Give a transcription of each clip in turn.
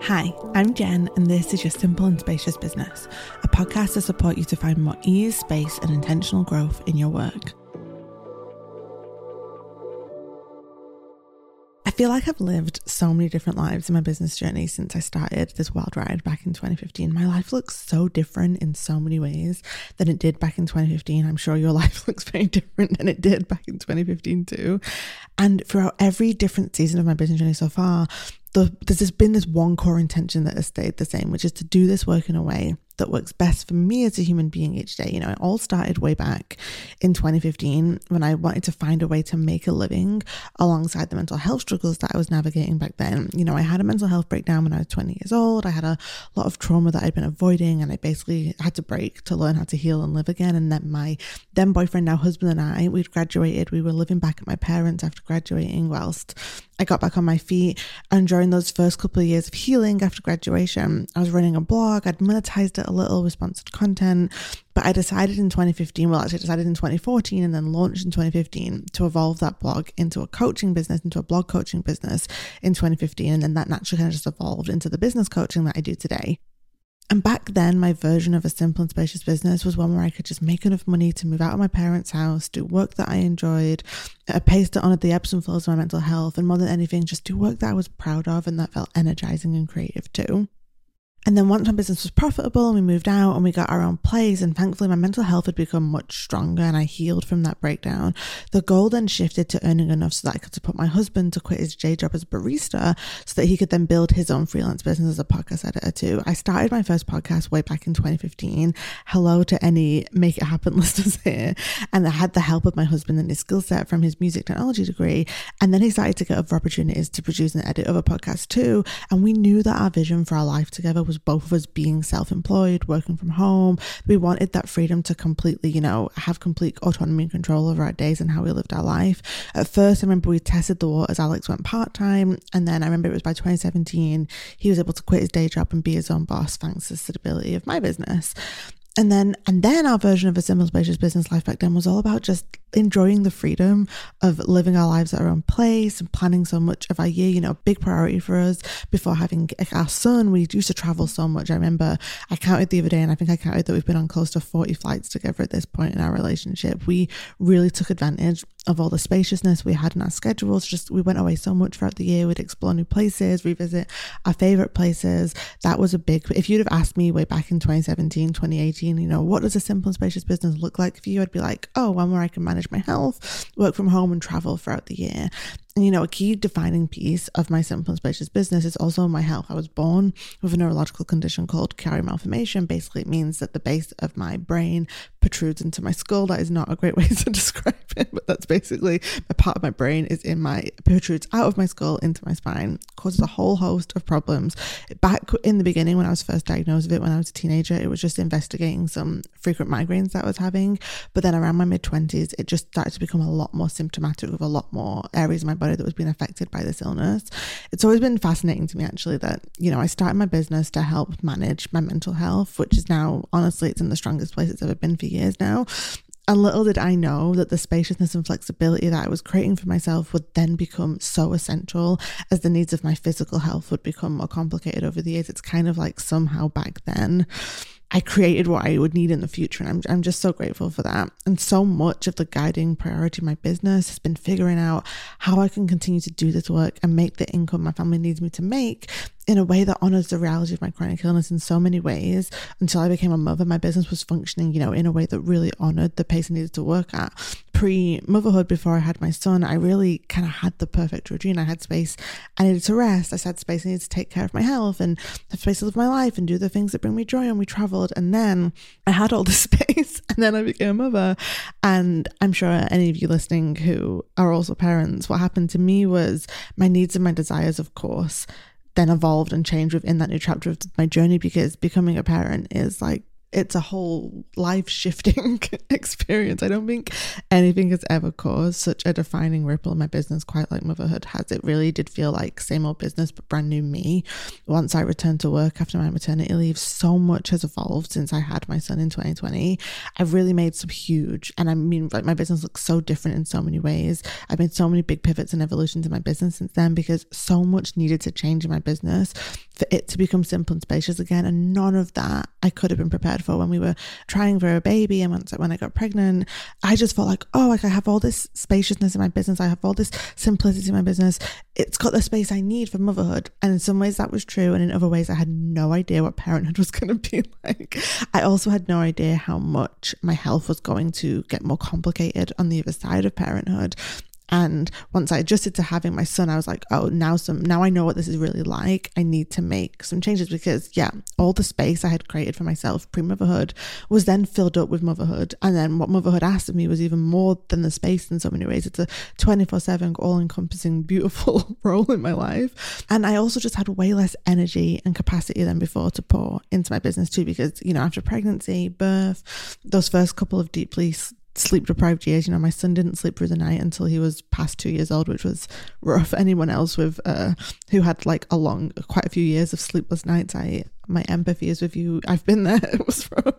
Hi, I'm Jen, and this is Your Simple and Spacious Business, a podcast to support you to find more ease, space, and intentional growth in your work. I feel like I've lived so many different lives in my business journey since I started this wild ride back in 2015. My life looks so different in so many ways than it did back in 2015. I'm sure your life looks very different than it did back in 2015 too. And throughout every different season of my business journey so far, there's been this one core intention that has stayed the same, which is to do this work in a way that works best for me as a human being each day. You know, it all started way back in 2015 when I wanted to find a way to make a living alongside the mental health struggles that I was navigating back then. You know, I had a mental health breakdown when I was 20 years old. I had a lot of trauma that I'd been avoiding, and I basically had to break to learn how to heal and live again. And then my then boyfriend, now husband, and I, we'd graduated. We were living back at my parents' after graduating whilst I got back on my feet. And during those first couple of years of healing after graduation, I was running a blog. I'd monetized it a little with sponsored content, but I decided in 2014 and then launched in 2015 to evolve that blog into a blog coaching business in 2015. And then that naturally kind of just evolved into the business coaching that I do today. And back then, my version of a simple and spacious business was one where I could just make enough money to move out of my parents' house, do work that I enjoyed, at a pace that honored the ebbs and flows of my mental health, and more than anything, just do work that I was proud of and that felt energizing and creative too. And then once my business was profitable and we moved out and we got our own place, and thankfully my mental health had become much stronger and I healed from that breakdown, the goal then shifted to earning enough so that I could support my husband to quit his day job as a barista so that he could then build his own freelance business as a podcast editor too. I started my first podcast way back in 2015. Hello to any Make It Happen listeners here. And I had the help of my husband and his skill set from his music technology degree. And then he started to get other opportunities to produce and edit other podcasts too. And we knew that our vision for our life together was both of us being self-employed, working from home. We wanted that freedom to completely, you know, have complete autonomy and control over our days and how we lived our life. At first, I remember we tested the waters. Alex went part-time, and then I remember it was by 2017, he was able to quit his day job and be his own boss thanks to the stability of my business. And then our version of a simple, spacious business life back then was all about just enjoying the freedom of living our lives at our own place and planning so much of our year. You know, a big priority for us before having our son, we used to travel so much. I remember I counted the other day, and I think I counted that we've been on close to 40 flights together at this point in our relationship. We really took advantage of all the spaciousness we had in our schedules. Just we went away so much throughout the year. We'd explore new places, revisit our favorite places. That was a big, if you'd have asked me way back in 2017, 2018, you know, what does a simple and spacious business look like for you? I'd be like, oh, one where I can manage my health, work from home, and travel throughout the year. And, you know, a key defining piece of my simple and spacious business is also my health. I was born with a neurological condition called Chiari malformation. Basically, it means that the base of my brain protrudes into my skull. That is not a great way to describe it, but that's basically a part of my brain protrudes out of my skull into my spine, causes a whole host of problems. Back in the beginning, when I was first diagnosed with it, when I was a teenager, it was just investigating some frequent migraines that I was having. But then around my mid-20s, it just started to become a lot more symptomatic with a lot more areas of my body that was being affected by this illness. It's always been fascinating to me, actually, that, you know, I started my business to help manage my mental health, which is now, honestly, it's in the strongest place it's ever been for years now. And little did I know that the spaciousness and flexibility that I was creating for myself would then become so essential as the needs of my physical health would become more complicated over the years. It's kind of like somehow back then I created what I would need in the future, and I'm just so grateful for that. And so much of the guiding priority of my business has been figuring out how I can continue to do this work and make the income my family needs me to make in a way that honors the reality of my chronic illness in so many ways. Until I became a mother, my business was functioning, you know, in a way that really honored the pace I needed to work at. Pre-motherhood, before I had my son, I really kind of had the perfect routine. I had space I needed to rest. I had space I needed to take care of my health and have space to live my life and do the things that bring me joy. And we traveled. And then I had all this space, and then I became a mother. And I'm sure any of you listening who are also parents, what happened to me was my needs and my desires, of course, then evolved and changed within that new chapter of my journey, because becoming a parent is like, it's a whole life-shifting experience. I don't think anything has ever caused such a defining ripple in my business quite like motherhood has. It really did feel like same old business, but brand new me. Once I returned to work after my maternity leave, so much has evolved since I had my son in 2020. I've really made some huge, and I mean, like, my business looks so different in so many ways. I've made so many big pivots and evolutions in my business since then, because so much needed to change in my business for it to become simple and spacious again. And none of that I could have been prepared for when we were trying for a baby. And once when I got pregnant, I just felt like, oh, like I have all this spaciousness in my business. I have all this simplicity in my business. It's got the space I need for motherhood. And in some ways that was true. And in other ways, I had no idea what parenthood was going to be like. I also had no idea how much my health was going to get more complicated on the other side of parenthood. And once I adjusted to having my son, I was like, oh, now I know what this is really like. I need to make some changes because, yeah, all the space I had created for myself pre-motherhood was then filled up with motherhood. And then what motherhood asked of me was even more than the space in so many ways. It's a 24/7 all-encompassing, beautiful role in my life. And I also just had way less energy and capacity than before to pour into my business too, because, you know, after pregnancy, birth, those first couple of deeply sleep deprived years, you know, my son didn't sleep through the night until he was past 2 years old, which was rough. Anyone else with who had like quite a few years of sleepless nights, my empathy is with you. I've been there. It was rough.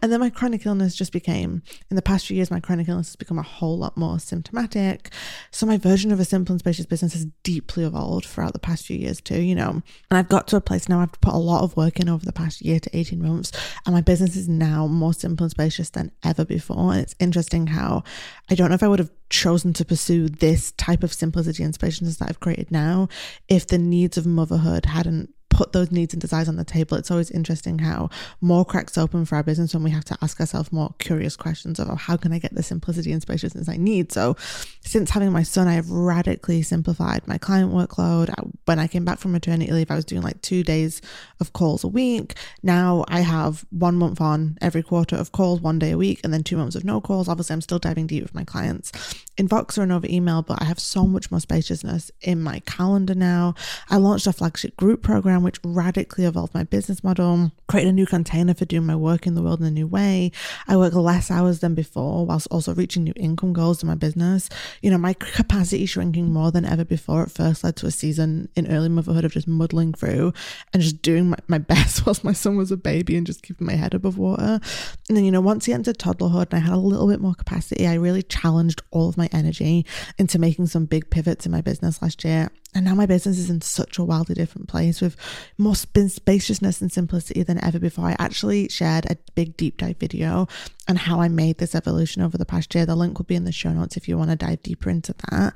And then my chronic illness just became, in the past few years, my chronic illness has become a whole lot more symptomatic. So my version of a simple and spacious business has deeply evolved throughout the past few years too, you know. And I've got to a place now, I've put a lot of work in over the past year to 18 months, and my business is now more simple and spacious than ever before. And it's interesting how, I don't know if I would have chosen to pursue this type of simplicity and spaciousness that I've created now if the needs of motherhood hadn't put those needs and desires on the table. It's always interesting how more cracks open for our business when we have to ask ourselves more curious questions of, oh, how can I get the simplicity and spaciousness I need? So since having my son, I have radically simplified my client workload. When I came back from maternity leave, I was doing like 2 days of calls a week. Now I have 1 month on every quarter of calls, 1 day a week, and then 2 months of no calls. Obviously, I'm still diving deep with my clients in Voxer and over email, but I have so much more spaciousness in my calendar now. I launched a flagship group program, which radically evolved my business model, created a new container for doing my work in the world in a new way. I work less hours than before, whilst also reaching new income goals in my business. You know, my capacity shrinking more than ever before at first led to a season in early motherhood of just muddling through and just doing my best whilst my son was a baby and just keeping my head above water. And then, you know, once he entered toddlerhood and I had a little bit more capacity, I really challenged all of my energy into making some big pivots in my business last year. And now my business is in such a wildly different place with more spaciousness and simplicity than ever before. I actually shared a big deep dive video on how I made this evolution over the past year. The link will be in the show notes if you want to dive deeper into that.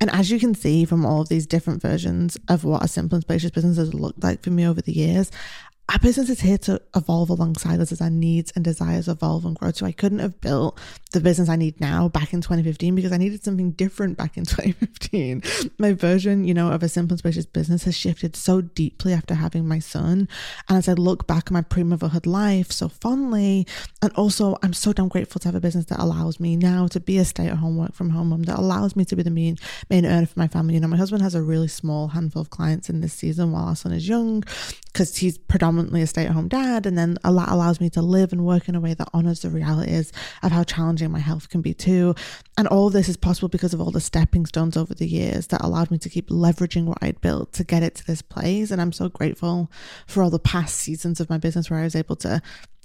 And as you can see from all of these different versions of what a simple and spacious business has looked like for me over the years, our business is here to evolve alongside us as our needs and desires evolve and grow. So I couldn't have built the business I need now back in 2015 because I needed something different back in 2015. My version, you know, of a simple and spacious business has shifted so deeply after having my son. And as I look back at my pre-motherhood life so fondly, and also I'm so damn grateful to have a business that allows me now to be a stay-at-home, work-from-home mom, that allows me to be the main earner for my family. You know, my husband has a really small handful of clients in this season while our son is young, because he's predominantly a stay-at-home dad, and then that allows me to live and work in a way that honors the realities of how challenging my health can be too. And all this is possible because of all the stepping stones over the years that allowed me to keep leveraging what I'd built to get it to this place. And I'm so grateful for all the past seasons of my business where I was able to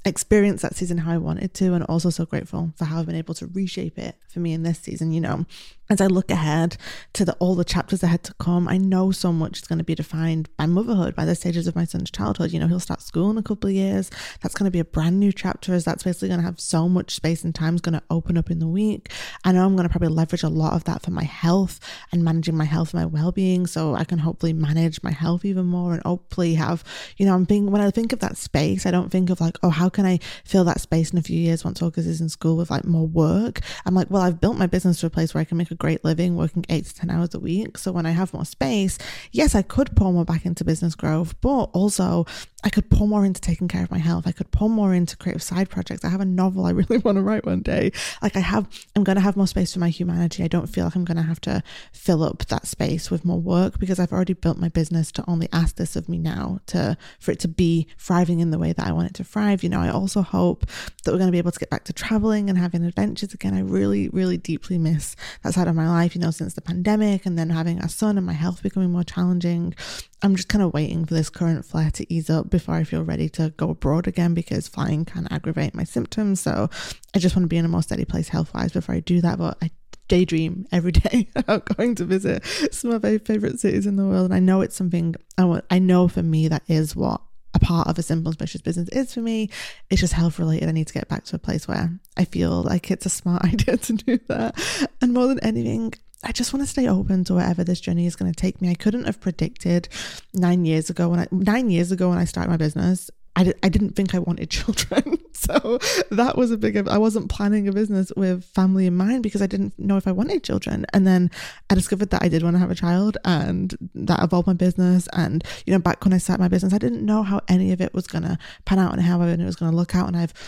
experience that season how I wanted to, and also so grateful for how I've been able to reshape it for me in this season. You know, as I look ahead to all the chapters ahead to come, I know so much is going to be defined by motherhood, by the stages of my son's childhood. You know, he'll start school in a couple of years. That's going to be a brand new chapter, as that's basically going to have so much space and time's going to open up in the week. I know I'm going to probably leverage a lot of that for my health and managing my health and my well-being, so I can hopefully manage my health even more and hopefully have, you know, when I think of that space, I don't think of like, oh, how can I fill that space in a few years once August is in school with like more work? I'm like, well, I've built my business to a place where I can make a great living working 8 to 10 hours a week. So when I have more space, yes, I could pour more back into business growth, but also I could pour more into taking care of my health. I could pour more into creative side projects. I have a novel I really want to write one day. Like I'm going to have more space for my humanity. I don't feel like I'm going to have to fill up that space with more work because I've already built my business to only ask this of me now for it to be thriving in the way that I want it to thrive. You know, I also hope that we're going to be able to get back to traveling and having adventures again. I really, really deeply miss that side of my life, you know, since the pandemic and then having a son and my health becoming more challenging. I'm just kind of waiting for this current flare to ease up before I feel ready to go abroad again because flying can aggravate my symptoms. So I just want to be in a more steady place health-wise before I do that. But I daydream every day about going to visit some of my favorite cities in the world. And I know it's something I want. I know for me that is what a part of a simple and specialist business is for me. It's just health related. I need to get back to a place where I feel like it's a smart idea to do that. And more than anything, I just want to stay open to wherever this journey is going to take me. I couldn't have predicted 9 years ago when I started my business, I didn't think I wanted children. So that was a I wasn't planning a business with family in mind because I didn't know if I wanted children. And then I discovered that I did want to have a child, and that evolved my business. And, you know, back when I started my business, I didn't know how any of it was going to pan out and how it was going to look out. And I've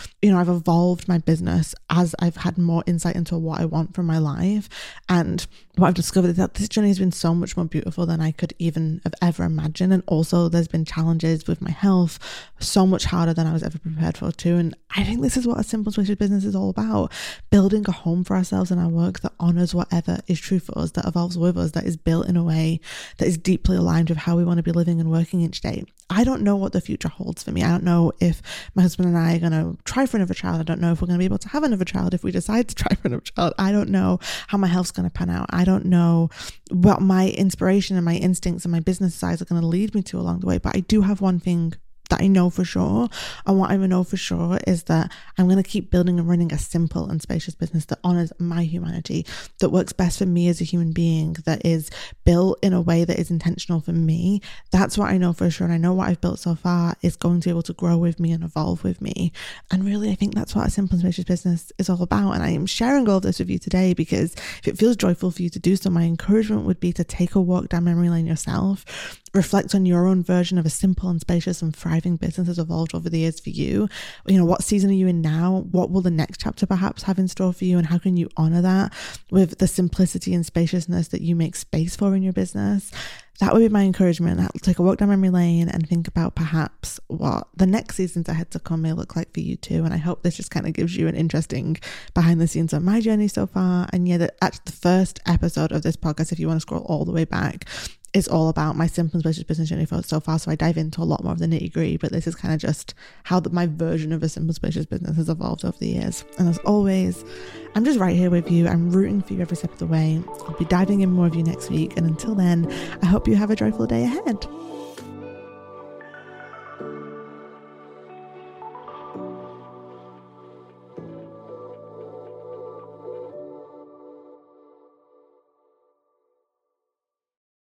evolved my business as I've had more insight into what I want from my life. And what I've discovered is that this journey has been so much more beautiful than I could even have ever imagined. And also there's been challenges with my health, so much harder than I was ever prepared for too. And I think this is what a simple and specialist business is all about, building a home for ourselves and our work that honors whatever is true for us, that evolves with us, that is built in a way that is deeply aligned with how we want to be living and working each day. I don't know what the future holds for me. I don't know if my husband and I are going to try for another child. I don't know if we're going to be able to have another child if we decide to try for another child. I don't know how my health's going to pan out. I don't know what my inspiration and my instincts and my business sides are going to lead me to along the way. But I do have one thing that I know for sure. And what I know for sure is that I'm going to keep building and running a simple and spacious business that honors my humanity, that works best for me as a human being, that is built in a way that is intentional for me. That's what I know for sure. And I know what I've built so far is going to be able to grow with me and evolve with me. And really, I think that's what a simple and spacious business is all about. And I am sharing all of this with you today because if it feels joyful for you to do so, my encouragement would be to take a walk down memory lane yourself. Reflect on your own version of a simple and spacious and thriving business has evolved over the years for you. You know, what season are you in now? What will the next chapter perhaps have in store for you? And how can you honor that with the simplicity and spaciousness that you make space for in your business? That would be my encouragement. I'll take a walk down memory lane and think about perhaps what the next seasons ahead to come may look like for you too. And I hope this just kind of gives you an interesting behind the scenes on my journey so far. And yeah, that's the first episode of this podcast, if you want to scroll all the way back, is all about my simple and spacious business journey so far. So I dive into a lot more of the nitty gritty, but this is kind of just how my version of a simple and spacious business has evolved over the years. And as always, I'm just right here with you. I'm rooting for you every step of the way. I'll be diving in more of you next week. And until then, I hope you have a joyful day ahead.